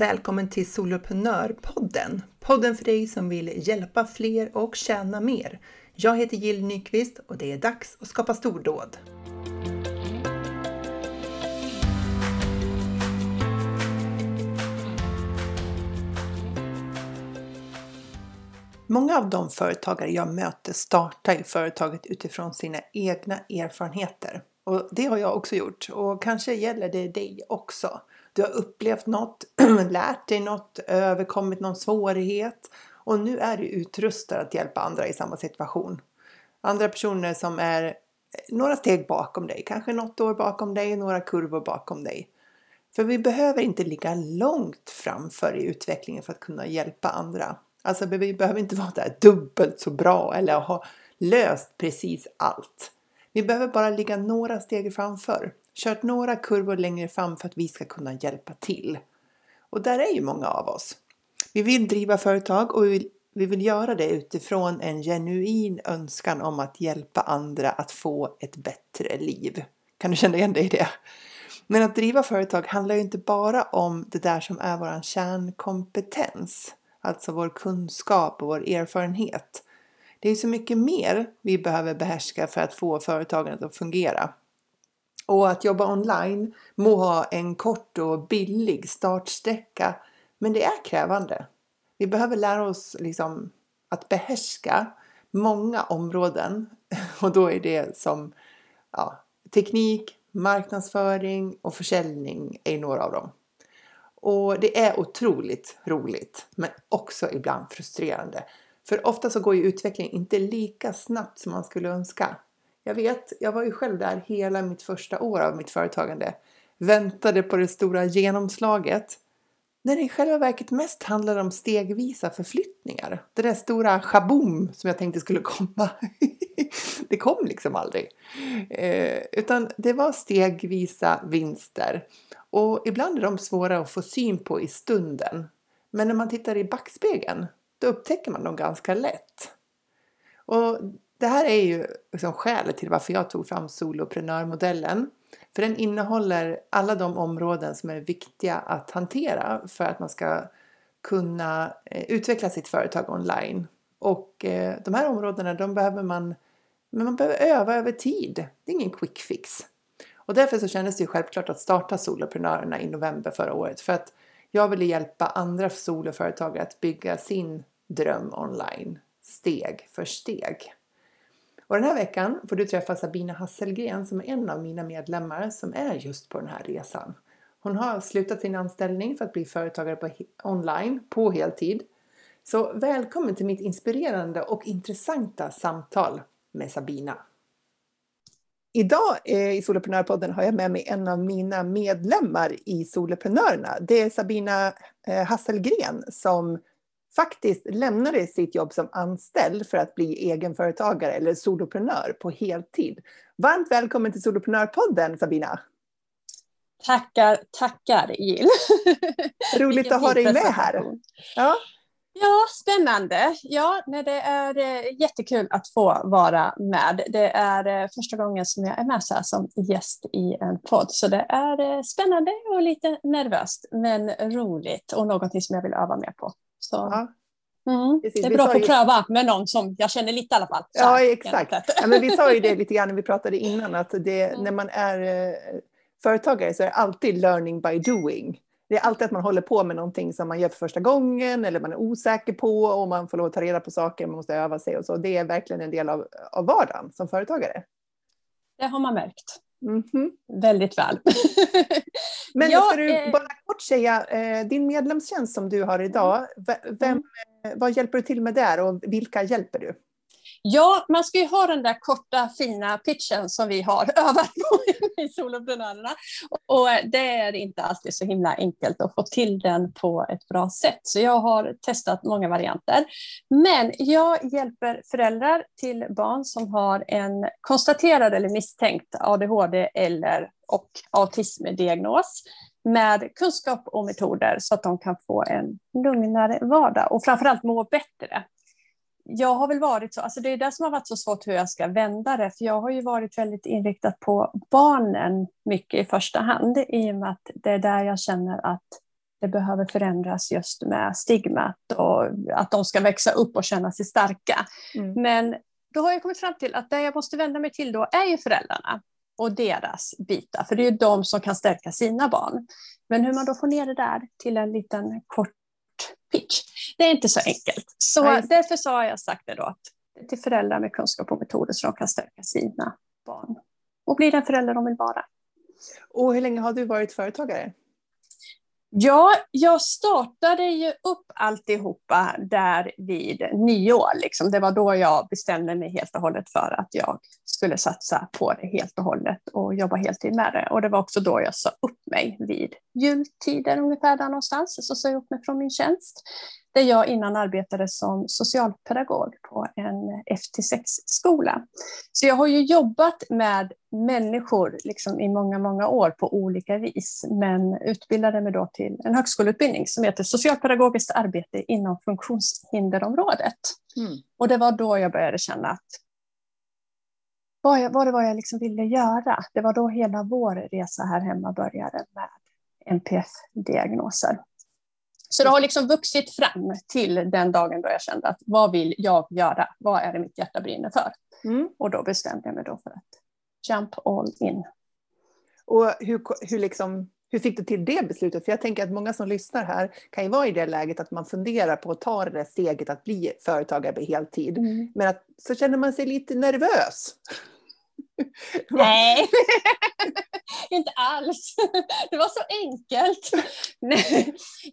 Välkommen till Soloprenörpodden. Podden för dig som vill hjälpa fler och tjäna mer. Jag heter Jill Nykvist och det är dags att skapa stordåd. Många av de företagare jag möter startar i företaget utifrån sina egna erfarenheter. Och det har jag också gjort. Och kanske gäller det dig också. Du har upplevt något, lärt dig något, överkommit någon svårighet. Och nu är du utrustad att hjälpa andra i samma situation. Andra personer som är några steg bakom dig. Kanske något år bakom dig, några kurvor bakom dig. För vi behöver inte ligga långt framför i utvecklingen för att kunna hjälpa andra. Alltså vi behöver inte vara där dubbelt så bra eller ha löst precis allt. Vi behöver bara ligga några steg framför. Kört några kurvor längre fram för att vi ska kunna hjälpa till. Och där är ju många av oss. Vi vill driva företag och vi vill göra det utifrån en genuin önskan om att hjälpa andra att få ett bättre liv. Kan du känna igen dig i det? Men att driva företag handlar ju inte bara om det där som är vår kärnkompetens. Alltså vår kunskap och vår erfarenhet. Det är så mycket mer vi behöver behärska för att få företagandet att fungera. Och att jobba online må ha en kort och billig startsträcka. Men det är krävande. Vi behöver lära oss att behärska många områden. Och då är det som teknik, marknadsföring och försäljning är några av dem. Och det är otroligt roligt men också ibland frustrerande. För ofta så går ju utvecklingen inte lika snabbt som man skulle önska. Jag var ju själv där hela mitt första år av mitt företagande. Väntade på det stora genomslaget. När det i själva verket mest handlade om stegvisa förflyttningar. Det där stora shaboom som jag tänkte skulle komma. Det kom aldrig. Utan det var stegvisa vinster. Och ibland är de svåra att få syn på i stunden. Men när man tittar i backspegeln, då upptäcker man dem ganska lätt. Och det här är ju skälet till varför jag tog fram soloprenörmodellen. För den innehåller alla de områden som är viktiga att hantera för att man ska kunna utveckla sitt företag online. Och de här områdena behöver man öva över tid. Det är ingen quick fix. Och därför så kändes det ju självklart att starta Soloprenörerna i november förra året. För att jag ville hjälpa andra soloföretagare att bygga sin dröm online. Steg för steg. Och den här veckan får du träffa Sabina Hasselgren som är en av mina medlemmar som är just på den här resan. Hon har slutat sin anställning för att bli företagare online på heltid. Så välkommen till mitt inspirerande och intressanta samtal med Sabina. Idag i Soloprenörpodden har jag med mig en av mina medlemmar i Soloprenörerna. Det är Sabina Hasselgren som faktiskt lämnade sitt jobb som anställd för att bli egenföretagare eller soloprenör på heltid. Varmt välkommen till Soloprenörpodden, Sabina. Tackar Jill. Roligt att ha dig med här. Ja, spännande. Ja, det är jättekul att få vara med. Det är första gången som jag är med så här som gäst i en podd. Så det är spännande och lite nervöst, men roligt och någonting som jag vill öva mer på. Så. Ja. Det är bra att pröva med någon som jag känner lite i alla fall. Så ja, exakt. Ja, men vi sa ju det lite grann när vi pratade innan att när man är företagare så är det alltid learning by doing. Det är alltid att man håller på med någonting som man gör för första gången eller man är osäker på och man får lov att ta reda på saker, man måste öva sig och så. Det är verkligen en del av vardagen som företagare. Det har man märkt. Mm-hmm. Väldigt väl. Men ska du bara kort säga, din medlemstjänst som du har idag, vad hjälper du till med där och vilka hjälper du? Ja, man ska ju ha den där korta fina pitchen som vi har övat på i Soloprenörerna. Och det är inte alltid så himla enkelt att få till den på ett bra sätt. Så jag har testat många varianter. Men jag hjälper föräldrar till barn som har en konstaterad eller misstänkt ADHD eller och autismdiagnos med kunskap och metoder så att de kan få en lugnare vardag och framförallt må bättre. Jag har väl varit så, det är det som har varit så svårt hur jag ska vända det. För jag har ju varit väldigt inriktad på barnen mycket i första hand. I och med att det är där jag känner att det behöver förändras just med stigmat och att de ska växa upp och känna sig starka. Mm. Men då har jag kommit fram till att det jag måste vända mig till då är ju föräldrarna och deras bitar. För det är ju de som kan stärka sina barn. Men hur man då får ner det där till en liten kort pitch, det är inte så enkelt. Så därför så har jag sagt det då att till föräldrar med kunskap och metoder så de kan stärka sina barn. Och bli den förälder de vill vara. Och hur länge har du varit företagare? Ja, jag startade ju upp alltihopa där vid 9 år. Liksom. Det var då jag bestämde mig helt och hållet för att jag skulle satsa på det helt och hållet och jobba heltid med det. Och det var också då jag sa upp mig vid jultider ungefär där någonstans. Så sa jag upp mig från min tjänst. Där jag innan arbetade som socialpedagog på en FT6-skola. Så jag har ju jobbat med människor liksom i många, många år på olika vis. Men utbildade mig då till en högskoleutbildning som heter socialpedagogiskt arbete inom funktionshinderområdet. Mm. Och det var då jag började känna att vad jag liksom ville göra. Det var då hela vår resa här hemma började med MPF-diagnoser. Så det har liksom vuxit fram till den dagen då jag kände att vad vill jag göra? Vad är det mitt hjärta brinner för? Mm. Och då bestämde jag mig då för att jump all in. Och hur fick du till det beslutet? För jag tänker att många som lyssnar här kan ju vara i det läget att man funderar på att ta det där steget att bli företagare på heltid. Mm. Men att, så känner man sig lite nervös. Nej, inte alls. Det var så enkelt.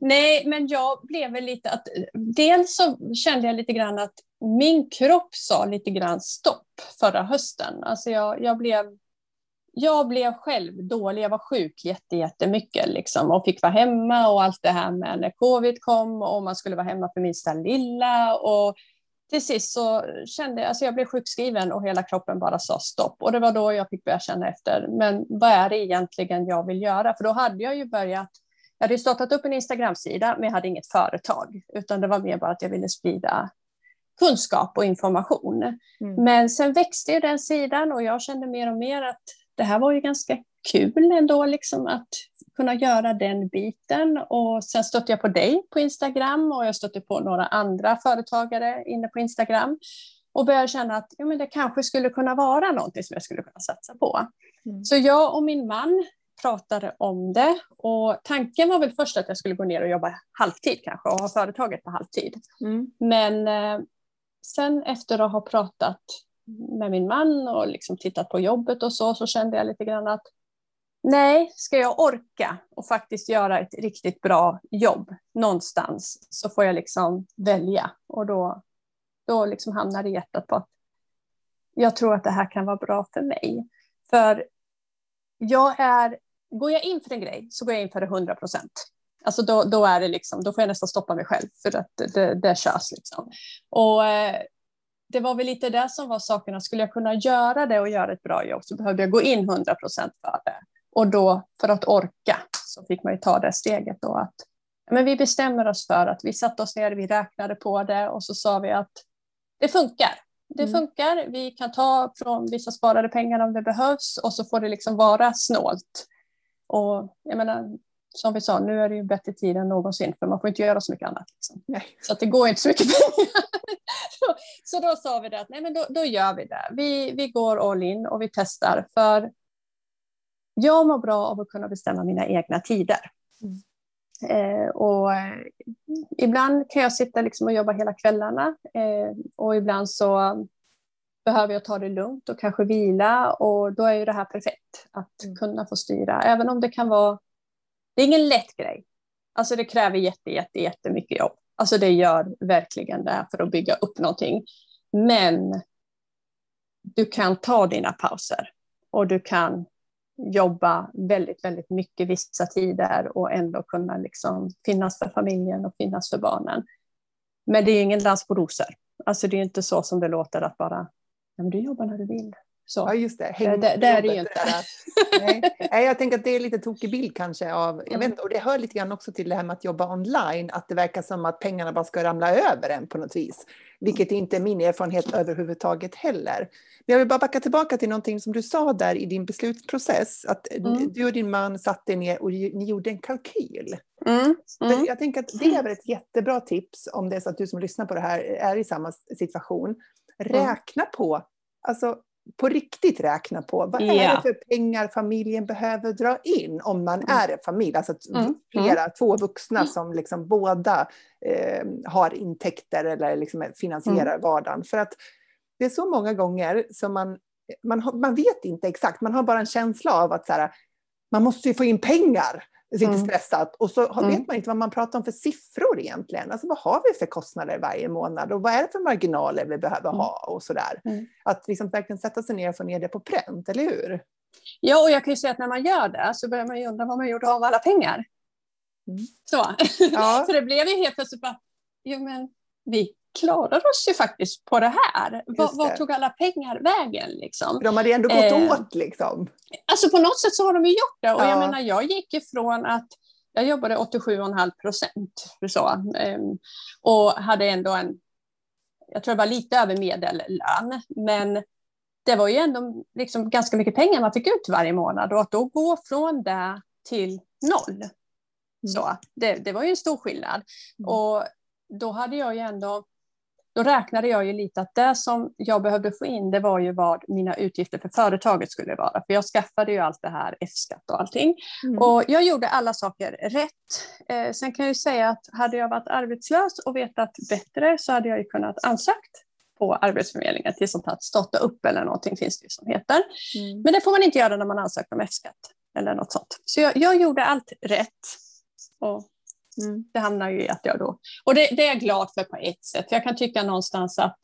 Nej, men jag blev väl lite att... Dels så kände jag lite grann att min kropp sa lite grann stopp förra hösten. Alltså jag blev själv dålig. Jag var sjuk jättemycket liksom, och fick vara hemma och allt det här med när covid kom och man skulle vara hemma för minsta lilla och... Till sist så kände jag, alltså jag blev sjukskriven och hela kroppen bara sa stopp. Och det var då jag fick börja känna efter, men vad är det egentligen jag vill göra? För då hade jag ju jag hade startat upp en Instagram-sida, men jag hade inget företag. Utan det var mer bara att jag ville sprida kunskap och information. Mm. Men sen växte ju den sidan och jag kände mer och mer att det här var ju ganska kul ändå liksom att kunna göra den biten. Och sen stötte jag på dig på Instagram och jag stötte på några andra företagare inne på Instagram och började känna att ja, men det kanske skulle kunna vara någonting som jag skulle kunna satsa på. Mm. Så jag och min man pratade om det och tanken var väl först att jag skulle gå ner och jobba halvtid kanske och ha företaget på halvtid. Mm. Men sen efter att ha pratat med min man och liksom tittat på jobbet och så kände jag lite grann att nej, ska jag orka och faktiskt göra ett riktigt bra jobb någonstans så får jag liksom välja. Och då liksom hamnar det i hjärtat på att jag tror att det här kan vara bra för mig. För går jag in för en grej så går jag in för det 100%. Alltså då är det liksom, då får jag nästan stoppa mig själv för att det körs liksom. Och det var väl lite det som var sakerna. Skulle jag kunna göra det och göra ett bra jobb så behövde jag gå in 100% för det. Och då för att orka så fick man ju ta det steget då att men vi bestämmer oss för att vi satt oss ner, vi räknade på det och så sa vi att det funkar. Det funkar, vi kan ta från vissa sparade pengar om det behövs och så får det liksom vara snålt. Och jag menar, som vi sa, nu är det ju bättre tid än någonsin för man får inte göra så mycket annat. Liksom. Nej. Så att det går inte så mycket pengar. Så då sa vi det att nej, men då gör vi det. Vi går all in och vi testar för jag mår bra av att kunna bestämma mina egna tider. Mm. Och ibland kan jag sitta liksom och jobba hela kvällarna. Och ibland så behöver jag ta det lugnt och kanske vila. Och då är ju det här perfekt att kunna få styra. Även om det kan vara... Det är ingen lätt grej. Alltså det kräver jättemycket jobb. Alltså det gör verkligen det här för att bygga upp någonting. Men du kan ta dina pauser. Och du kan... jobba väldigt, väldigt mycket vissa tider och ändå kunna liksom finnas för familjen och finnas för barnen. Men det är ju ingen dans på rosor. Alltså det är inte så som det låter att bara, ja men du jobbar när du vill. Så. Ja just det. Det är det ju inte. Nej, jag tänker att det är lite tokig bild kanske av, jag vet inte, och det hör lite grann också till det här med att jobba online, att det verkar som att pengarna bara ska ramla över en på något vis. Vilket inte är min erfarenhet överhuvudtaget heller. Men jag vill bara backa tillbaka till någonting som du sa där i din beslutsprocess. Att du och din man satte ner och ni gjorde en kalkyl. Jag tänker att det är väl ett jättebra tips om det är så att du som lyssnar på det här är i samma situation. Räkna på, alltså på riktigt räkna på, vad är det för pengar familjen behöver dra in om man är en familj. Alltså flera, två vuxna som liksom båda har intäkter eller liksom finansierar vardagen. För att det är så många gånger som man vet inte exakt, man har bara en känsla av att så här, man måste ju få in pengar. Det är inte stressat. Och så vet man inte vad man pratar om för siffror egentligen. Alltså vad har vi för kostnader varje månad? Och vad är det för marginaler vi behöver ha? Och sådär. Att liksom verkligen sätta sig ner och få ner det på pränt, eller hur? Ja, och jag kan ju säga att när man gör det så börjar man ju undra vad man gjorde av alla pengar. Så. Ja. Så det blev ju helt plötsligt bara, jo men vi klarar oss ju faktiskt på det här. Vad tog alla pengar vägen liksom? De hade ändå gått åt liksom. Alltså på något sätt så har de ju gjort det. Och jag menar, jag gick ifrån att jag jobbade 87,5% så, och hade ändå jag tror det var lite över medellön, men det var ju ändå liksom ganska mycket pengar man fick ut varje månad, och att då gå från det till noll. Så, det var ju en stor skillnad. Och då hade jag ju ändå, då räknade jag ju lite att det som jag behövde få in, det var ju vad mina utgifter för företaget skulle vara. För jag skaffade ju allt det här F-skatt och allting. Och jag gjorde alla saker rätt. Sen kan jag ju säga att hade jag varit arbetslös och vetat bättre så hade jag ju kunnat ansökt på Arbetsförmedlingen till sånt här starta upp eller någonting, finns det ju som heter. Men det får man inte göra när man ansöker om F-skatt eller något sånt. Så jag gjorde allt rätt. Och det hamnar ju i att jag då, och det är jag glad för på ett sätt. Jag kan tycka någonstans att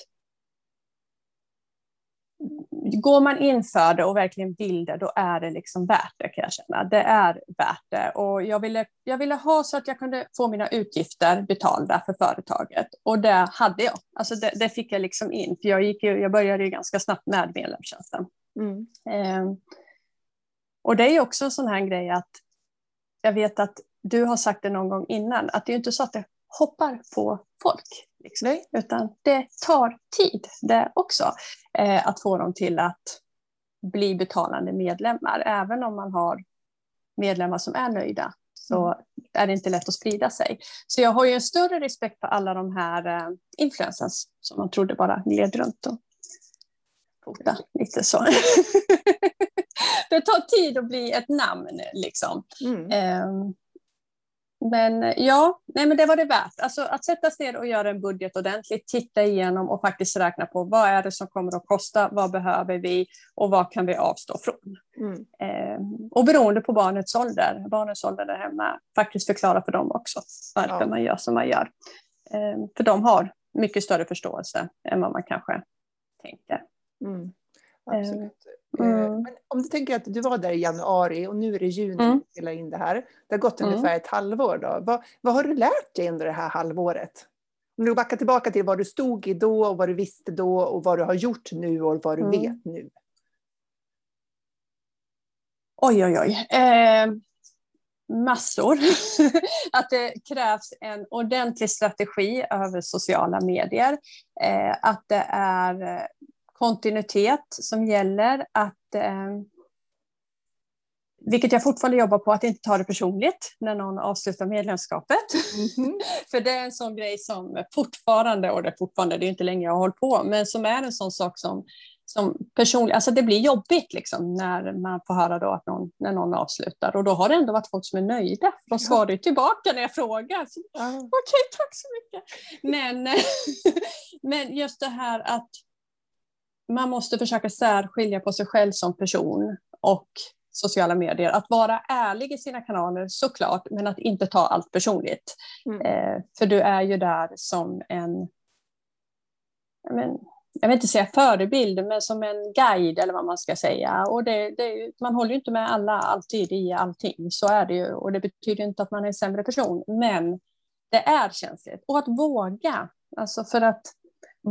går man in för det och verkligen vill det, då är det liksom värt det, kan jag känna. Det är värt det, och jag ville ha så att jag kunde få mina utgifter betalda för företaget, och det hade jag. Alltså det fick jag liksom in, för jag började ju ganska snabbt med medlemstjänsten. Och det är ju också en sån här grej att jag vet att du har sagt det någon gång innan, att det är ju inte så att det hoppar på folk. Liksom. Nej. Utan det tar tid det också. Att få dem till att bli betalande medlemmar. Även om man har medlemmar som är nöjda, så är det inte lätt att sprida sig. Så jag har ju en större respekt för alla de här influencers som man trodde bara gled runt och fota lite så. Det tar tid att bli ett namn liksom. Men ja, nej, men det var det värt. Alltså att sätta sig ner och göra en budget ordentligt, titta igenom och faktiskt räkna på vad är det som kommer att kosta, vad behöver vi och vad kan vi avstå från. Och beroende på barnets ålder där hemma, faktiskt förklara för dem också varför man gör som man gör. För de har mycket större förståelse än vad man kanske tänker. Absolut. Men om du tänker att du var där i januari och nu är det juni när du spelar in det här. Det har gått ungefär ett halvår då. Vad har du lärt dig under det här halvåret? Om du backar tillbaka till vad du stod i då och vad du visste då och vad du har gjort nu och vad du vet nu. Oj. Massor. Att det krävs en ordentlig strategi över sociala medier. Att det är kontinuitet som gäller, att vilket jag fortfarande jobbar på, att inte ta det personligt när någon avslutar medlemskapet. För det är en sån grej som fortfarande, det är inte längre jag har hållit på, men som är en sån sak som personligt, alltså det blir jobbigt liksom när man får höra då att när någon avslutar, och då har det ändå varit folk som är nöjda, för de svarar ju tillbaka när jag frågar. Okej, tack så mycket. Men just det här att man måste försöka särskilja på sig själv som person och sociala medier. Att vara ärlig i sina kanaler såklart, men att inte ta allt personligt. För du är ju där som en, jag vill inte säga förebild, men som en guide eller vad man ska säga. Och man håller ju inte med alla alltid i allting, så är det ju. Och det betyder inte att man är en sämre person, men det är känsligt. Och att våga, alltså för att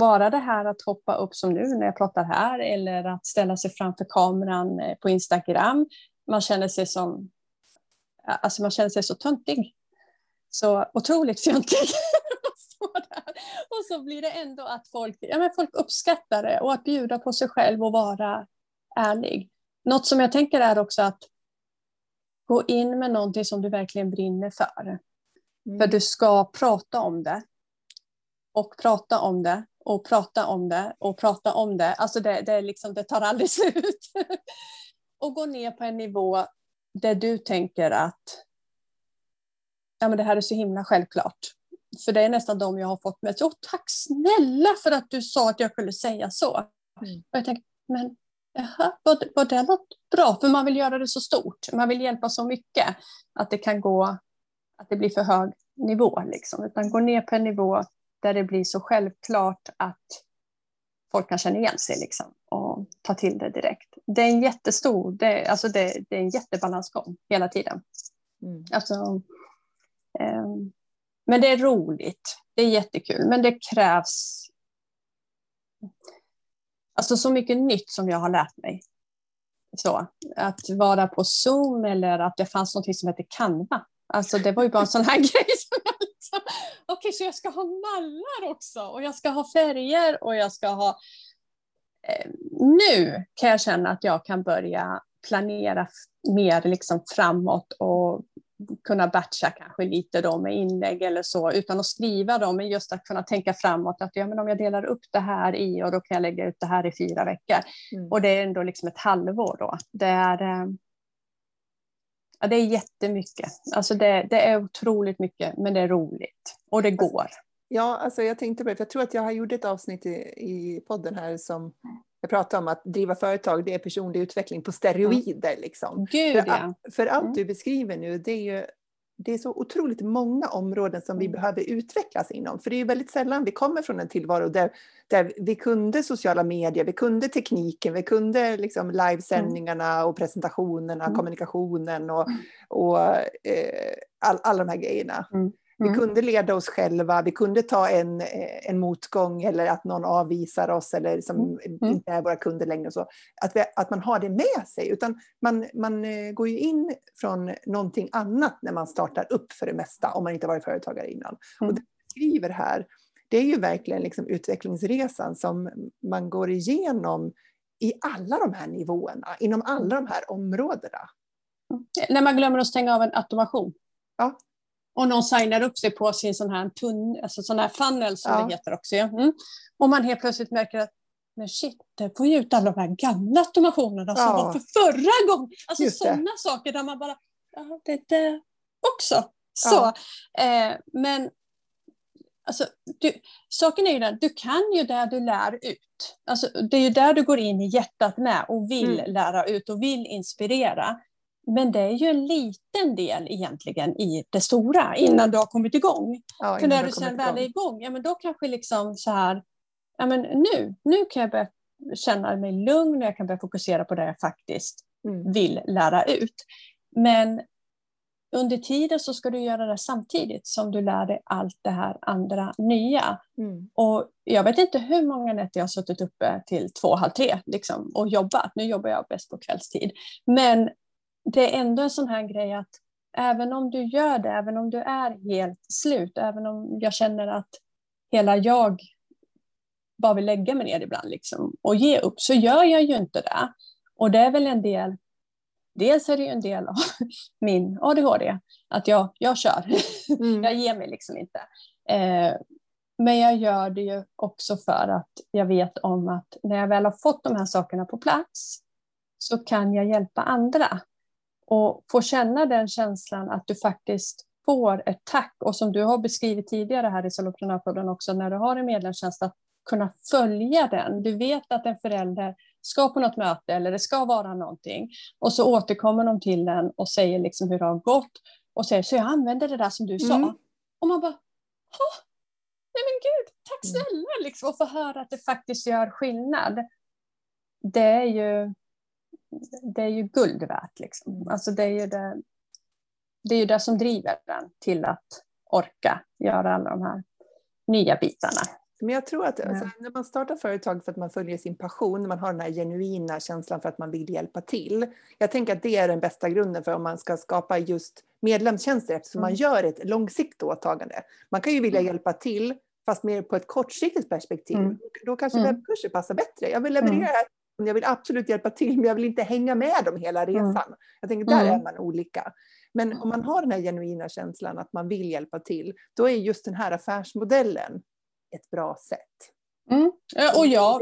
bara det här att hoppa upp som nu när jag pratar här, eller att ställa sig framför kameran på Instagram. Man känner sig så töntig. Så otroligt töntig. Och så blir det ändå att folk uppskattar det, och att bjuda på sig själv och vara ärlig. Något som jag tänker är också att gå in med någonting som du verkligen brinner för. För du ska prata om det. Och prata om det. Och prata om det. Och prata om det. Alltså det är liksom, det tar aldrig slut. Och gå ner på en nivå där du tänker att ja, men det här är så himla självklart. För det är nästan de jag har fått med. Åh, tack snälla för att du sa att jag skulle säga så. Och jag tänker, men jaha, var det något bra? För man vill göra det så stort. Man vill hjälpa så mycket att det kan gå, att det blir för hög nivå. Liksom. Utan gå ner på en nivå där det blir så självklart att folk kan känna igen sig liksom, och ta till det direkt. Det är en jättestor, det är en jättebalansgång hela tiden. Mm. Alltså, men det är roligt. Det är jättekul. Men det krävs alltså så mycket nytt som jag har lärt mig. Så, att vara på Zoom eller att det fanns något som heter Canva. Alltså det var ju bara en sån här grej som jag liksom, okej, så jag ska ha mallar också och jag ska ha färger och jag ska ha nu kan jag känna att jag kan börja planera mer liksom framåt och kunna batcha kanske lite då med inlägg eller så utan att skriva dem, men just att kunna tänka framåt att ja, men om jag delar upp det här i och då kan jag lägga ut det här i 4 veckor och det är ändå liksom ett halvår då. Det är ja, det är jättemycket. Alltså det är otroligt mycket, men det är roligt. Och det går. Ja, alltså jag tänkte på det. För jag tror att jag har gjort ett avsnitt i podden här som jag pratade om att driva företag, det är personlig utveckling på steroider. Liksom. Gud, för allt du beskriver nu, det är ju det är så otroligt många områden som vi behöver utvecklas inom. För det är ju väldigt sällan vi kommer från en tillvaro där vi kunde sociala medier, vi kunde tekniken, vi kunde liksom livesändningarna och presentationerna, kommunikationen och alla de här grejerna. Vi kunde leda oss själva, vi kunde ta en motgång eller att någon avvisar oss eller som inte är våra kunder längre och så. Att man har det med sig, utan man går ju in från någonting annat när man startar upp för det mesta om man inte varit företagare innan. Och det du skriver här, det är ju verkligen liksom utvecklingsresan som man går igenom i alla de här nivåerna, inom alla de här områdena. När man glömmer att stänga av en automation. Ja. Och någon signar upp sig på sin sån här, alltså sån här funnel som det heter också. Ja. Och man helt plötsligt märker att men shit, det får ju ut alla de här gamla automationerna som var för förra gången. Alltså sådana saker där man bara, ja det är det också. Så, men alltså, saken är ju den, du kan ju där du lär ut. Alltså, det är ju där du går in i hjärtat med och vill lära ut och vill inspirera. Men det är ju en liten del egentligen i det stora innan du har kommit igång. Ja, för när du sen väl är igång, ja, men då kanske liksom så här, ja, men nu kan jag börja känna mig lugn och jag kan börja fokusera på det jag faktiskt vill lära ut. Men under tiden så ska du göra det samtidigt som du lär dig allt det här andra nya. Och jag vet inte hur många nätter jag har suttit uppe till 2:30 liksom, och jobbat. Nu jobbar jag bäst på kvällstid. Men det är ändå en sån här grej att även om du gör det, även om du är helt slut, även om jag känner att hela jag bara vill lägga mig ner ibland liksom, och ge upp, så gör jag ju inte det. Och det är väl en del, dels är det ju en del av min ADHD, att jag kör, jag ger mig liksom inte. Men jag gör det ju också för att jag vet om att när jag väl har fått de här sakerna på plats så kan jag hjälpa andra. Och få känna den känslan att du faktiskt får ett tack. Och som du har beskrivit tidigare här i Soloprenörpodden också. När du har en medlemstjänst att kunna följa den. Du vet att en förälder ska på något möte eller det ska vara någonting. Och så återkommer de till den och säger liksom hur det har gått. Och säger så jag använder det där som du sa. Och man bara, nej men gud, tack snälla. Liksom. Och få höra att det faktiskt gör skillnad. Det är ju guld värt liksom. Alltså det är ju det som driver den till att orka göra alla de här nya bitarna. Men jag tror att alltså, när man startar företag för att man följer sin passion, man har den här genuina känslan för att man vill hjälpa till. Jag tänker att det är den bästa grunden för om man ska skapa just medlemstjänster, eftersom man gör ett långsiktigt åtagande. Man kan ju vilja hjälpa till fast mer på ett kortsiktigt perspektiv. Då kanske webbkurser passar bättre. Jag vill leverera Jag vill absolut hjälpa till, men jag vill inte hänga med dem hela resan. Mm. Jag tänker, där är man olika. Men om man har den här genuina känslan att man vill hjälpa till, då är just den här affärsmodellen ett bra sätt. Mm. Och jag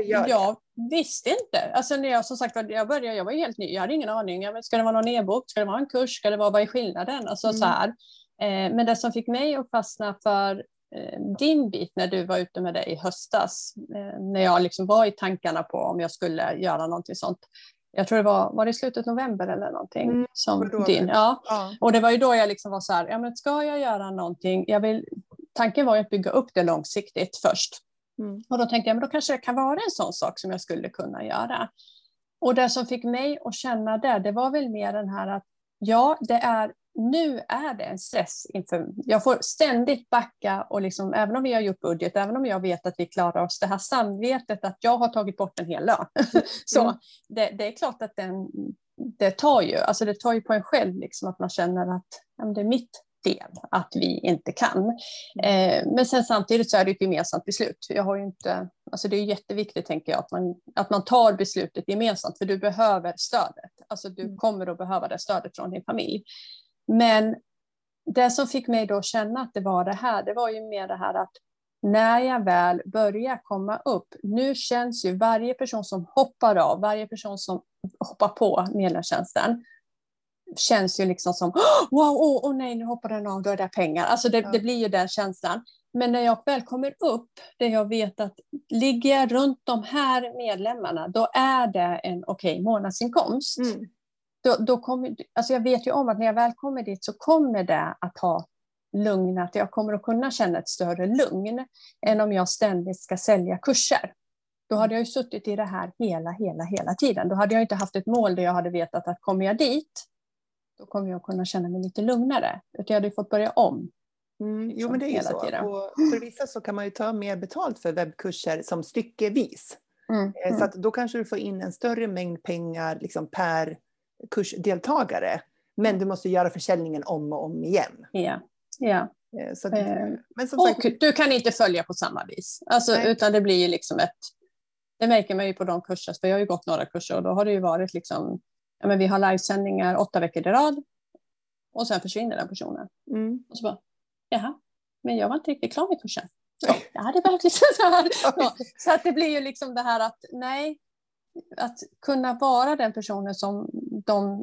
visste inte. Alltså när jag som sagt jag var helt ny. Jag hade ingen aning. Ska det vara någon e-bok? Ska det vara en kurs? Ska det vara, vad är skillnaden? Alltså, så här. Men det som fick mig att fastna för din bit när du var ute med dig i höstas, när jag liksom var i tankarna på om jag skulle göra någonting sånt. Jag tror det var det slutet november eller någonting som din. Ja. Och det var ju då jag liksom var så här, ja men ska jag göra någonting? Tanken var ju att bygga upp det långsiktigt först. Och då tänkte jag, men då kanske det kan vara en sån sak som jag skulle kunna göra. Och det som fick mig att känna det var väl mer den här att nu är det en stress inför. Jag får ständigt backa och liksom, även om vi har gjort budget, även om jag vet att vi klarar oss, det här samvetet att jag har tagit bort en hel lön. Så det är klart att det tar ju på en själv liksom, att man känner att det är mitt del att vi inte kan. Men sen samtidigt så är det ett gemensamt beslut. Jag har ju inte, alltså det är jätteviktigt tänker jag att man tar beslutet gemensamt, för du behöver stödet. Alltså du kommer att behöva det stödet från din familj. Men det som fick mig då känna att det var ju mer det här att när jag väl börjar komma upp, nu känns ju varje person som hoppar av, varje person som hoppar på medlemstjänsten, känns ju liksom som, wow, nej, nu hoppar den av, då är det pengar. Alltså det blir ju den känslan. Men när jag väl kommer upp, där jag vet att ligger jag runt de här medlemmarna, då är det en månadsinkomst. Då kommer, alltså jag vet ju om att när jag väl kommer dit så kommer det att ha lugnat. Jag kommer att kunna känna ett större lugn än om jag ständigt ska sälja kurser. Då hade jag ju suttit i det här hela tiden. Då hade jag inte haft ett mål där jag hade vetat att kommer jag dit, då kommer jag kunna känna mig lite lugnare. Utan jag hade ju fått börja om. Jo, men det är ju så. Tiden. Och för vissa så kan man ju ta mer betalt för webbkurser som styckevis. Så att då kanske du får in en större mängd pengar liksom per kursdeltagare, men du måste göra försäljningen om och om igen. Ja. Så att, men som sagt, du kan inte följa på samma vis. Alltså, utan det blir ju liksom det märker man ju på de kurser, för jag har ju gått några kurser och då har det ju varit liksom, ja men vi har livesändningar 8 veckor i rad och sen försvinner den personen. Och så bara, jaha, men jag var inte riktigt klar med kursen. Jag hade behövt liksom så här. Så att det blir ju liksom det här att att kunna vara den personen som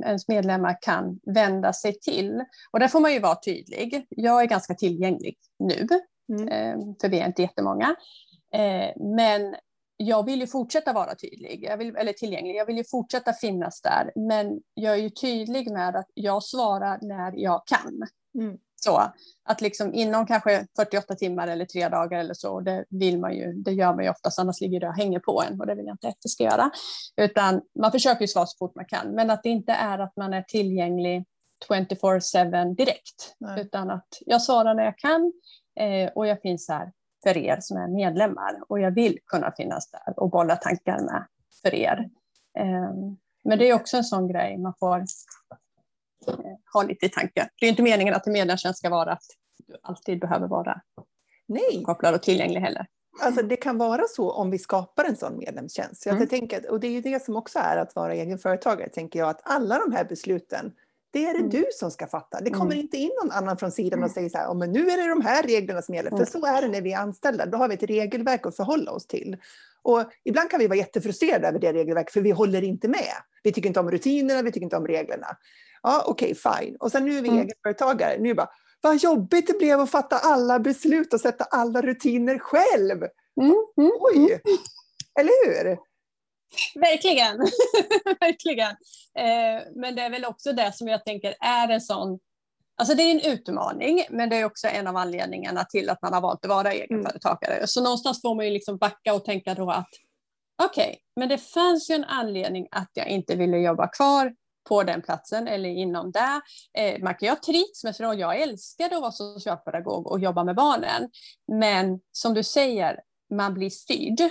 ens medlemmar kan vända sig till. Och där får man ju vara tydlig. Jag är ganska tillgänglig nu. För vi är inte jättemånga. Men jag vill ju fortsätta vara tydlig. Tillgänglig. Jag vill ju fortsätta finnas där. Men jag är ju tydlig med att jag svarar när jag kan. Så att liksom inom kanske 48 timmar eller 3 dagar eller så, det vill man ju, det gör man ju oftast, annars ligger det och hänger på en och det vill jag inte efterskriva, utan man försöker ju svara så fort man kan, men att det inte är att man är tillgänglig 24/7 direkt. Nej. Utan att jag svarar när jag kan och jag finns här för er som är medlemmar och jag vill kunna finnas där och bolla tankar med för er. Men det är också en sån grej man får ha lite i tanke. Det är inte meningen att en medlemstjänst ska vara att du alltid behöver vara kopplad och tillgänglig heller. Alltså det kan vara så om vi skapar en sån medlemstjänst. Så jag tänker, och det är ju det som också är att vara egen företagare, tänker jag, att alla de här besluten, det är det du som ska fatta. Det kommer inte in någon annan från sidan och säger så här, men nu är det de här reglerna som gäller. För så är det när vi är anställda. Då har vi ett regelverk att förhålla oss till. Och ibland kan vi vara jättefrustrerade över det regelverket, för vi håller inte med. Vi tycker inte om rutinerna, vi tycker inte om reglerna. Ja, fine. Och sen nu är vi egenföretagare. Nu bara, vad jobbigt det blev att fatta alla beslut och sätta alla rutiner själv. Oj, eller hur? Verkligen, verkligen. Men det är väl också det som jag tänker är en sån, alltså det är en utmaning, men det är också en av anledningarna till att man har valt att vara egenföretagare. Så någonstans får man ju liksom backa och tänka då att men det fanns ju en anledning att jag inte ville jobba kvar på den platsen eller inom där. Jag trivs med det och jag älskar att vara socialpedagog och jobba med barnen. Men som du säger, man blir styrd.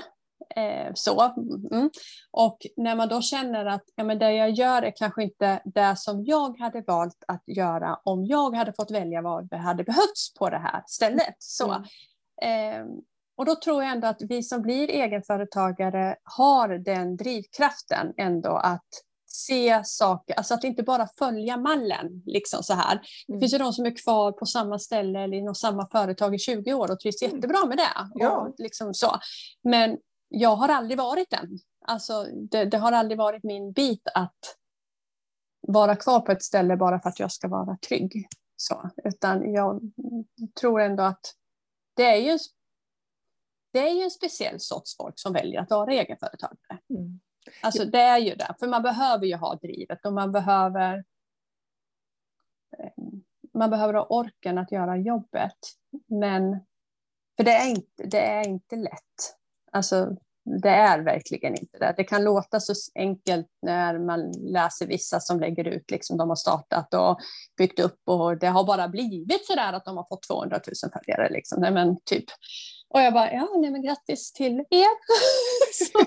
Och när man då känner att det jag gör är kanske inte det som jag hade valt att göra om jag hade fått välja vad det hade behövts på det här stället. Så Och då tror jag ändå att vi som blir egenföretagare har den drivkraften ändå att se saker, alltså att inte bara följa mallen liksom så här. Det finns ju de som är kvar på samma ställe eller inom samma företag i 20 år och trivs jättebra med det. Ja. Och liksom så. Men jag har aldrig varit den. Alltså det har aldrig varit min bit att vara kvar på ett ställe bara för att jag ska vara trygg. Så. Utan jag tror ändå att det är ju en speciell sorts folk som väljer att vara egenföretagare. Mm. Alltså det är ju det. För man behöver ju ha drivet och man behöver ha orken att göra jobbet. Men för det är inte lätt. Alltså det är verkligen inte det. Det kan låta så enkelt när man läser vissa som lägger ut liksom de har startat och byggt upp och det har bara blivit sådär att de har fått 200 000 följare liksom. Nej, men typ. Och jag bara, ja, nej men grattis till er. så,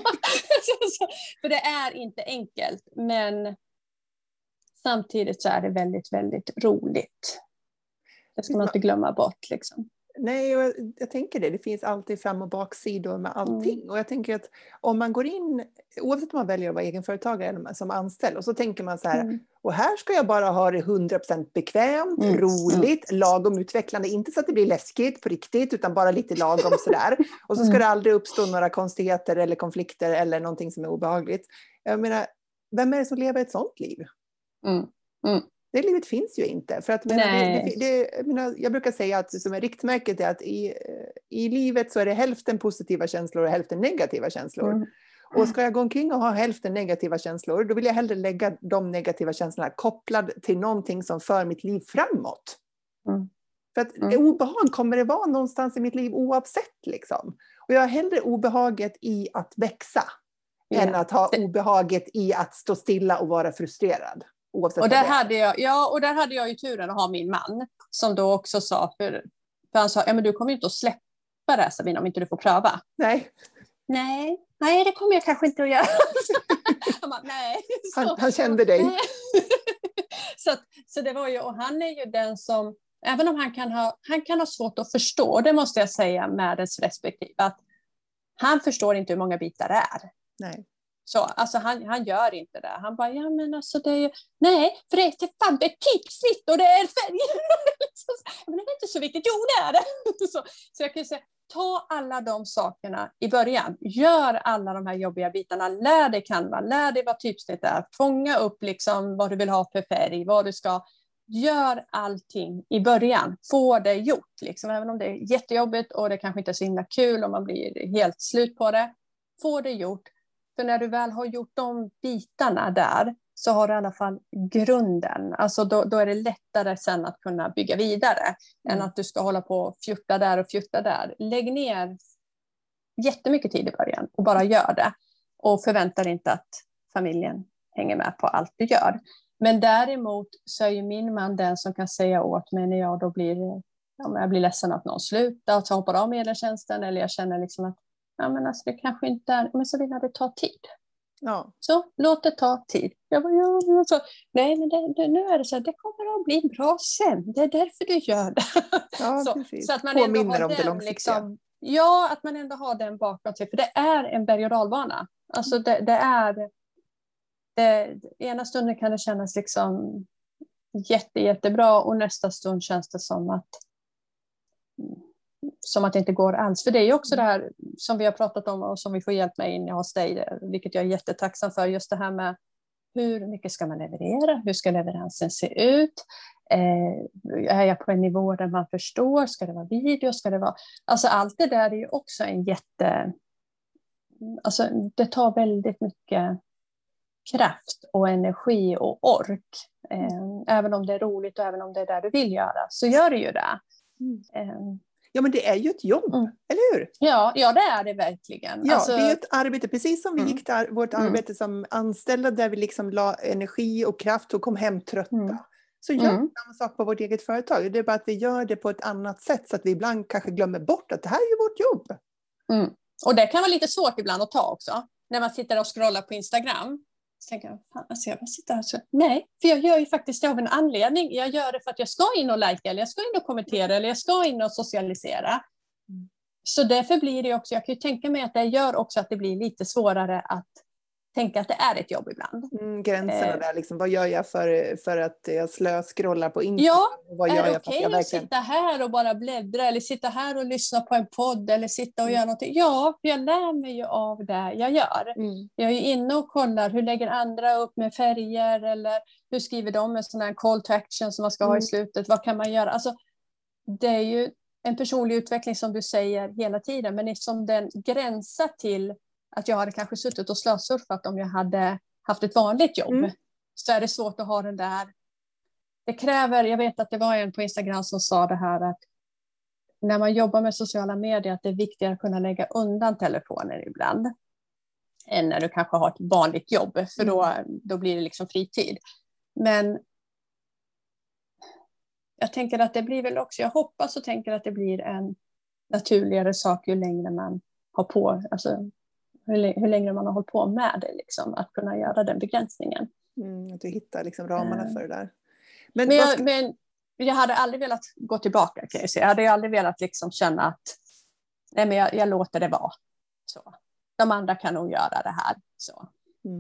för det är inte enkelt. Men samtidigt så är det väldigt, väldigt roligt. Det ska man inte glömma bort liksom. Nej, jag tänker det. Det finns alltid fram- och baksidor med allting. Mm. Och jag tänker att om man går in, oavsett om man väljer att vara egenföretagare eller som anställd. Och så tänker man så här, och här ska jag bara ha det 100% bekvämt, roligt, lagom utvecklande. Inte så att det blir läskigt på riktigt, utan bara lite lagom sådär. Och så ska det aldrig uppstå några konstigheter eller konflikter eller någonting som är obehagligt. Jag menar, vem är det som lever ett sånt liv? Mm, mm. Det livet finns ju inte. För att, jag brukar säga att som är riktmärket är att i livet så är det hälften positiva känslor och hälften negativa känslor. Mm. Och ska jag gå omkring och ha hälften negativa känslor, då vill jag hellre lägga de negativa känslorna kopplad till någonting som för mitt liv framåt. Mm. För att obehag kommer det vara någonstans i mitt liv oavsett liksom. Och jag har hellre obehaget i att växa än att ha obehaget i att stå stilla och vara frustrerad. Och där hade jag ju turen att ha min man som då också sa, för han sa, ja men du kommer ju inte att släppa det här, Sabina, om inte du får pröva. Nej, det kommer jag kanske inte att göra. Han bara, nej. Han kände dig. så det var ju, och han är ju den som, även om han kan ha svårt att förstå, och det måste jag säga med dess respektive, att han förstår inte hur många bitar det är. Nej. Så, alltså han gör inte det. Han bara, ja men alltså det är ju... Nej, för det är till fan butikssnitt och det är färger. Men det är inte så viktigt. Jo, det är det. Så jag kan ju säga, ta alla de sakerna i början. Gör alla de här jobbiga bitarna. Lär dig Canva, lär dig vad typsnitt är. Fånga upp liksom vad du vill ha för färg, vad du ska... Gör allting i början. Få det gjort liksom. Även om det är jättejobbigt och det kanske inte är så himla kul och man blir helt slut på det. Få det gjort. För när du väl har gjort de bitarna där så har du i alla fall grunden. Alltså då är det lättare sen att kunna bygga vidare än att du ska hålla på och fjutta där. Lägg ner jättemycket tid i början och bara gör det. Och förvänta dig inte att familjen hänger med på allt du gör. Men däremot så är ju min man den som kan säga åt mig när jag då blir ledsen att någon slutar och hoppar av medlemstjänsten eller jag känner liksom att ja men alltså det kanske inte är, men Sabina det tar tid. Ja. Så låt det ta tid. Jag bara, ja, så, nej men nu är det så här, det kommer att bli bra sen. Det är därför du gör det. Ja, så att man ändå har om den, det liksom, ja att man ändå har den bakom sig. För det är en berg- och dalbana. Alltså ena stunden kan det kännas liksom jättebra och nästa stund känns det som att det inte går alls. För det är ju också det här som vi har pratat om och som vi får hjälp med in hos dig, vilket jag är jättetacksam för, just det här med hur mycket ska man leverera, hur ska leveransen se ut, är jag på en nivå där man förstår, ska det vara video, ska det vara, alltså allt det där är ju också en alltså det tar väldigt mycket kraft och energi och ork, även om det är roligt och även om det är där du vill göra, så gör det ju det. Ja men det är ju ett jobb, eller hur? Ja, det är det verkligen. Ja, alltså... Det är ju ett arbete, precis som vi gick till vårt arbete som anställda där vi liksom la energi och kraft och kom hem trötta. Så gör vi samma sak på vårt eget företag. Det är bara att vi gör det på ett annat sätt så att vi ibland kanske glömmer bort att det här är ju vårt jobb. Mm. Och det kan vara lite svårt ibland att ta också. När man sitter och scrollar på Instagram. Så tänker jag, fan, alltså jag bara sitter här så. Nej, för jag gör ju faktiskt det av en anledning. Jag gör det för att jag ska in och likea, eller jag ska in och kommentera, eller jag ska in och socialisera. Så därför blir det också, jag kan ju tänka mig att det gör också att det blir lite svårare att tänka att det är ett jobb ibland. Gränserna där, liksom, vad gör jag för att jag slöskrollar på Instagram? Ja, vad gör är det okej att sitta här och bara bläddra eller sitta här och lyssna på en podd eller sitta och göra någonting? Ja, för jag lär mig ju av det jag gör. Mm. Jag är ju inne och kollar, hur lägger andra upp med färger eller hur skriver de en sån här call to action som man ska ha i slutet? Vad kan man göra? Alltså, det är ju en personlig utveckling som du säger hela tiden, men eftersom den gränsar till att jag hade kanske suttit och slösurfat om jag hade haft ett vanligt jobb. Mm. Så är det svårt att ha den där. Det kräver, jag vet att det var en på Instagram som sa det här att när man jobbar med sociala medier att det är viktigare att kunna lägga undan telefoner ibland än när du kanske har ett vanligt jobb. För då blir det liksom fritid. Men jag tänker att det blir väl också, jag hoppas och tänker att det blir en naturligare sak ju längre man har på, alltså hur länge man har hållit på med det, liksom, att kunna göra den begränsningen. Att du hittar liksom ramarna för det där. Men jag hade aldrig velat gå tillbaka, kan jag säga. Jag hade aldrig velat liksom känna att nej, men jag låter det vara. Så. De andra kan nog göra det här. Så.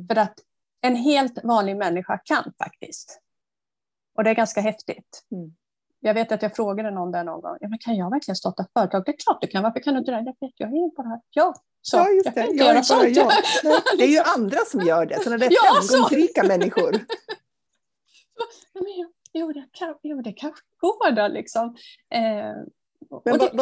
För att en helt vanlig människa kan faktiskt. Och det är ganska häftigt. Jag vet att jag frågade någon där någon gång. Ja, men kan jag verkligen starta företag? Det är klart du kan. Varför kan du inte det? Jag är ju på det här. Ja. Så, ja, just det. Det är ju andra som gör det. Sådana där framgångsrika människor. Jo, det kanske går då. Liksom.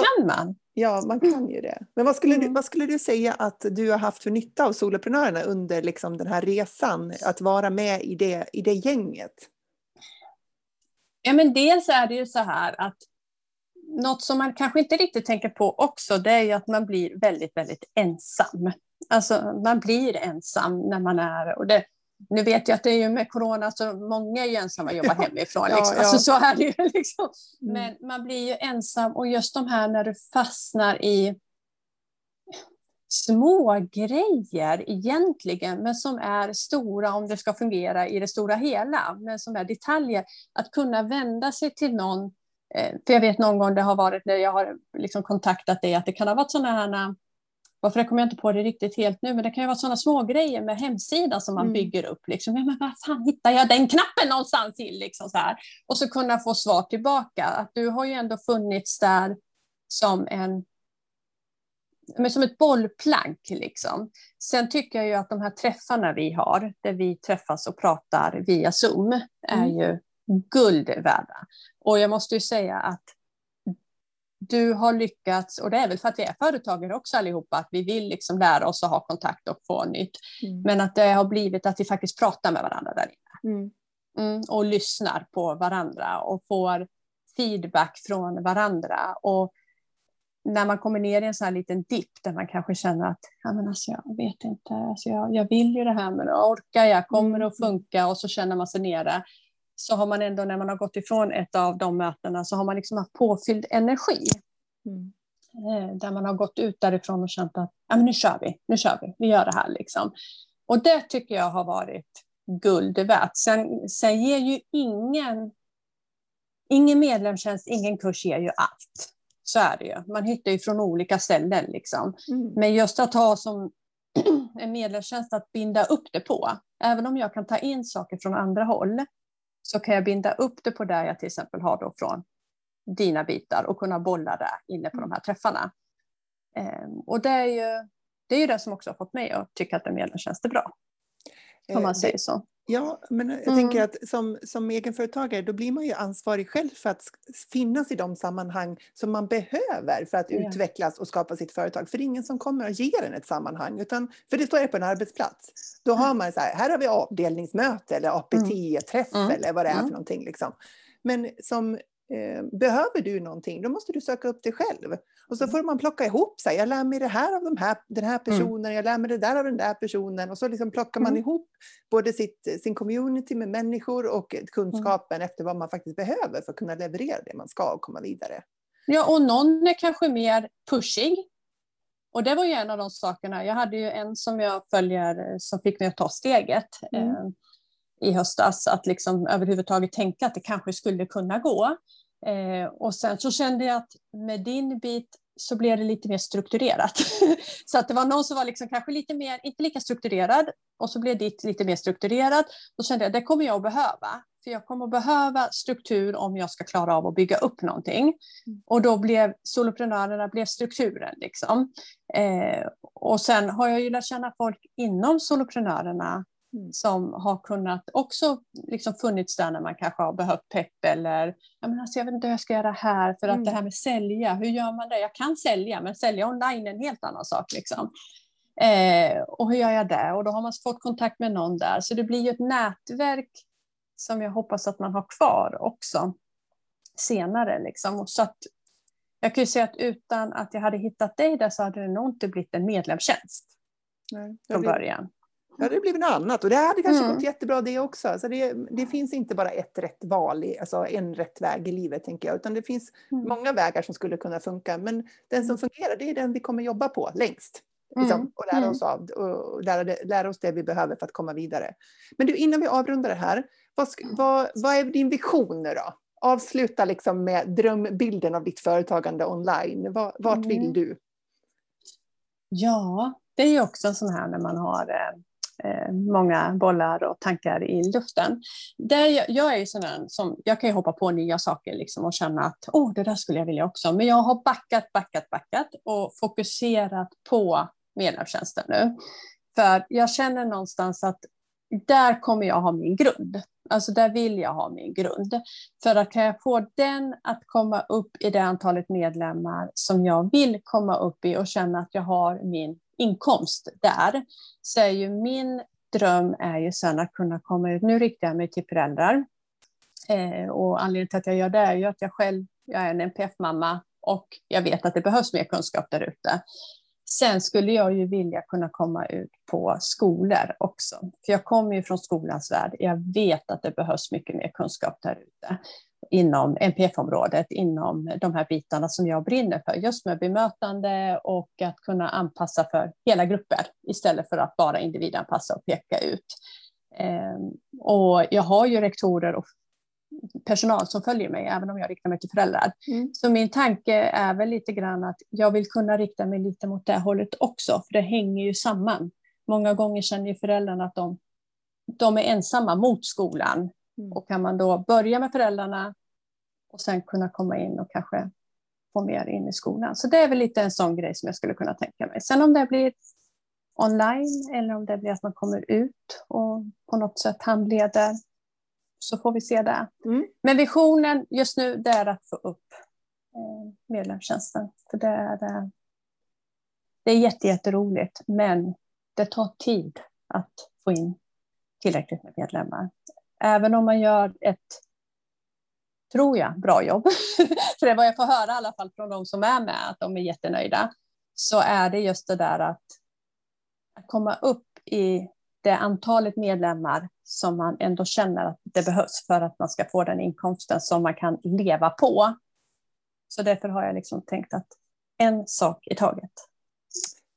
Kan man. Ja, man kan ju det. Men vad skulle du säga att du har haft för nytta av soloprenörerna under liksom, den här resan? Att vara med i det gänget? Ja, men dels är det ju så här att något som man kanske inte riktigt tänker på också, det är ju att man blir väldigt, väldigt ensam. Alltså man blir ensam när man är, och det, nu vet jag att det är ju med corona så många är ju ensamma och jobbar hemifrån. Liksom. Ja. Alltså så är det ju liksom. Men man blir ju ensam och just de här när du fastnar i små grejer egentligen, men som är stora om det ska fungera i det stora hela, men som är detaljer, att kunna vända sig till någon. För jag vet någon gång det har varit när jag har liksom kontaktat dig att det kan ha varit sådana här, varför kommer jag inte på det riktigt helt nu, men det kan ju vara sådana små grejer med hemsidan som man bygger upp. Liksom. Men vad fan hittar jag den knappen någonstans till? Liksom så här. Och så kunna få svar tillbaka. Att du har ju ändå funnits där som som ett bollplank. Liksom. Sen tycker jag ju att de här träffarna vi har, där vi träffas och pratar via Zoom, är ju guld värda. Och jag måste ju säga att du har lyckats, och det är väl för att vi är företagare också allihopa, att vi vill liksom lära oss att ha kontakt och få nytt. Men att det har blivit att vi faktiskt pratar med varandra där inne. Och lyssnar på varandra och får feedback från varandra. Och när man kommer ner i en sån här liten dipp där man kanske känner att jag vet inte, jag vill ju det här men orkar jag, kommer det att funka? Och så känner man sig nere. Så har man ändå, när man har gått ifrån ett av de mötena, så har man liksom haft påfylld energi. Där man har gått ut därifrån och känt att nu kör vi gör det här liksom. Och det tycker jag har varit guld värt. Sen ger ju ingen medlemstjänst, ingen kurs ger ju allt. Så är det ju. Man hittar ju från olika ställen liksom. Men just att ha som en medlemstjänst att binda upp det på. Även om jag kan ta in saker från andra håll, så kan jag binda upp det på där jag till exempel har då från dina bitar och kunna bolla där inne på de här träffarna. Och det är ju det som också har fått mig att tycka att en medlemstjänst är bra. Om man säger så. Ja, men jag tänker att som egenföretagare då blir man ju ansvarig själv för att finnas i de sammanhang som man behöver för att utvecklas och skapa sitt företag. För det är ingen som kommer att ge en ett sammanhang, utan för det står det på en arbetsplats. Då har man så här har vi avdelningsmöte eller APT-träff eller vad det är för någonting liksom. Men som behöver du någonting, då måste du söka upp det själv. Och så får man plocka ihop sig. Jag lär mig det här av den här personen. Jag lär mig det där av den där personen. Och så liksom plockar man ihop både sin community med människor och kunskapen efter vad man faktiskt behöver för att kunna leverera det man ska och komma vidare. Ja, och någon är kanske mer pushig. Och det var ju en av de sakerna. Jag hade ju en som jag följer som fick mig att ta steget i höstas. Att liksom överhuvudtaget tänka att det kanske skulle kunna gå. Och sen så kände jag att med din bit så blev det lite mer strukturerat. Så att det var någon som var liksom kanske lite mer, inte lika strukturerad. Och så blev det lite mer strukturerat. Då kände jag, det kommer jag att behöva. För jag kommer att behöva struktur om jag ska klara av att bygga upp någonting. Och då blev soloprenörerna blev strukturen liksom. Och sen har jag ju lärt känna folk inom soloprenörerna. Som har kunnat också liksom funnits där när man kanske har behövt pepp eller jag vet inte hur jag ska göra här för att det här med sälja, hur gör man det? Jag kan sälja, men sälja online är en helt annan sak liksom. Och hur gör jag det? Och då har man fått kontakt med någon där, så det blir ju ett nätverk som jag hoppas att man har kvar också senare liksom. Och så att jag kan ju säga att utan att jag hade hittat dig där så hade det nog inte blivit en medlemstjänst från början. Ja, det blev något annat. Och det hade kanske gått jättebra det också. Alltså det finns inte bara ett rätt val, alltså en rätt väg i livet tänker jag. Utan det finns många vägar som skulle kunna funka. Men den som fungerar, det är den vi kommer jobba på längst. Liksom, och lära oss av och lära oss det vi behöver för att komma vidare. Men du, innan vi avrundar det här. Vad är din vision då? Avsluta liksom med drömbilden av ditt företagande online. Vart vill du? Ja, det är ju också en sån här när man har... många bollar och tankar i luften. Jag är ju sån som jag kan ju hoppa på nya saker liksom och känna att det där skulle jag vilja också. Men jag har backat och fokuserat på medlemstjänsten nu. För jag känner någonstans att där kommer jag ha min grund. Alltså där vill jag ha min grund. För att kan jag få den att komma upp i det antalet medlemmar som jag vill komma upp i och känna att jag har min inkomst där, så är ju min dröm är ju sen att kunna komma ut. Nu riktar jag mig till föräldrar och anledningen till att jag gör det är ju att jag är en MPF-mamma och jag vet att det behövs mer kunskap där ute. Sen skulle jag ju vilja kunna komma ut på skolor också, för jag kommer ju från skolans värld. Jag vet att det behövs mycket mer kunskap där ute inom MPF-området, inom de här bitarna som jag brinner för, just med bemötande och att kunna anpassa för hela grupper istället för att bara individanpassa och peka ut. Och jag har ju rektorer och personal som följer mig, även om jag riktar mig till föräldrar. Så min tanke är väl lite grann att jag vill kunna rikta mig lite mot det hållet också, för det hänger ju samman. Många gånger känner ju föräldrarna att de är ensamma mot skolan. Och kan man då börja med föräldrarna och sen kunna komma in och kanske få mer in i skolan. Så det är väl lite en sån grej som jag skulle kunna tänka mig. Sen om det blir online eller om det blir att man kommer ut och på något sätt handleder, så får vi se det. Men visionen just nu, det är att få upp medlemstjänsten. För det är jätteroligt, men det tar tid att få in tillräckligt med medlemmar. Även om man gör ett, tror jag, bra jobb. För det var jag får höra i alla fall från de som är med, att de är jättenöjda. Så är det just det där att komma upp i det antalet medlemmar som man ändå känner att det behövs för att man ska få den inkomsten som man kan leva på. Så därför har jag liksom tänkt att en sak i taget.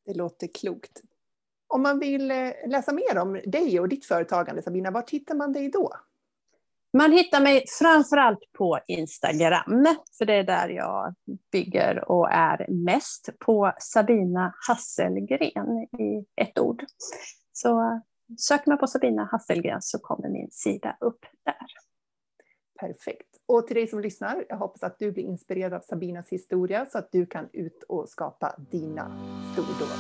Det låter klokt. Om man vill läsa mer om dig och ditt företagande, Sabina, var hittar man dig då? Man hittar mig framförallt på Instagram. För det är där jag bygger och är mest, på Sabina Hasselgren i ett ord. Så sök mig på Sabina Hasselgren så kommer min sida upp där. Perfekt. Och till dig som lyssnar, jag hoppas att du blir inspirerad av Sabinas historia så att du kan ut och skapa dina stordåd.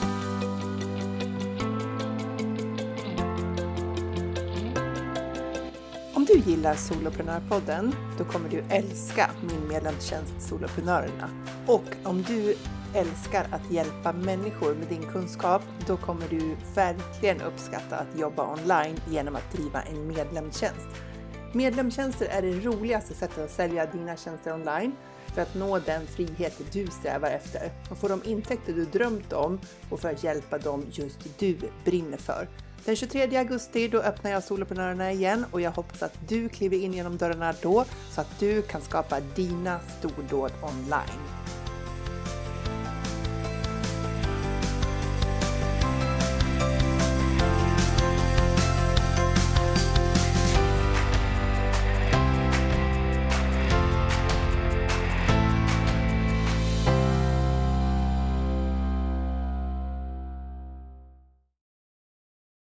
Om du gillar Soloprenörpodden, då kommer du älska min medlemstjänst Soloprenörerna. Och om du älskar att hjälpa människor med din kunskap, då kommer du verkligen uppskatta att jobba online genom att driva en medlemstjänst. Medlemstjänster är det roligaste sättet att sälja dina tjänster online för att nå den frihet du strävar efter och få de intäkter du drömt om och för att hjälpa dem just du brinner för. Den 23 augusti då öppnar jag Soloprenörerna igen och jag hoppas att du kliver in genom dörrarna då så att du kan skapa dina stordåd online.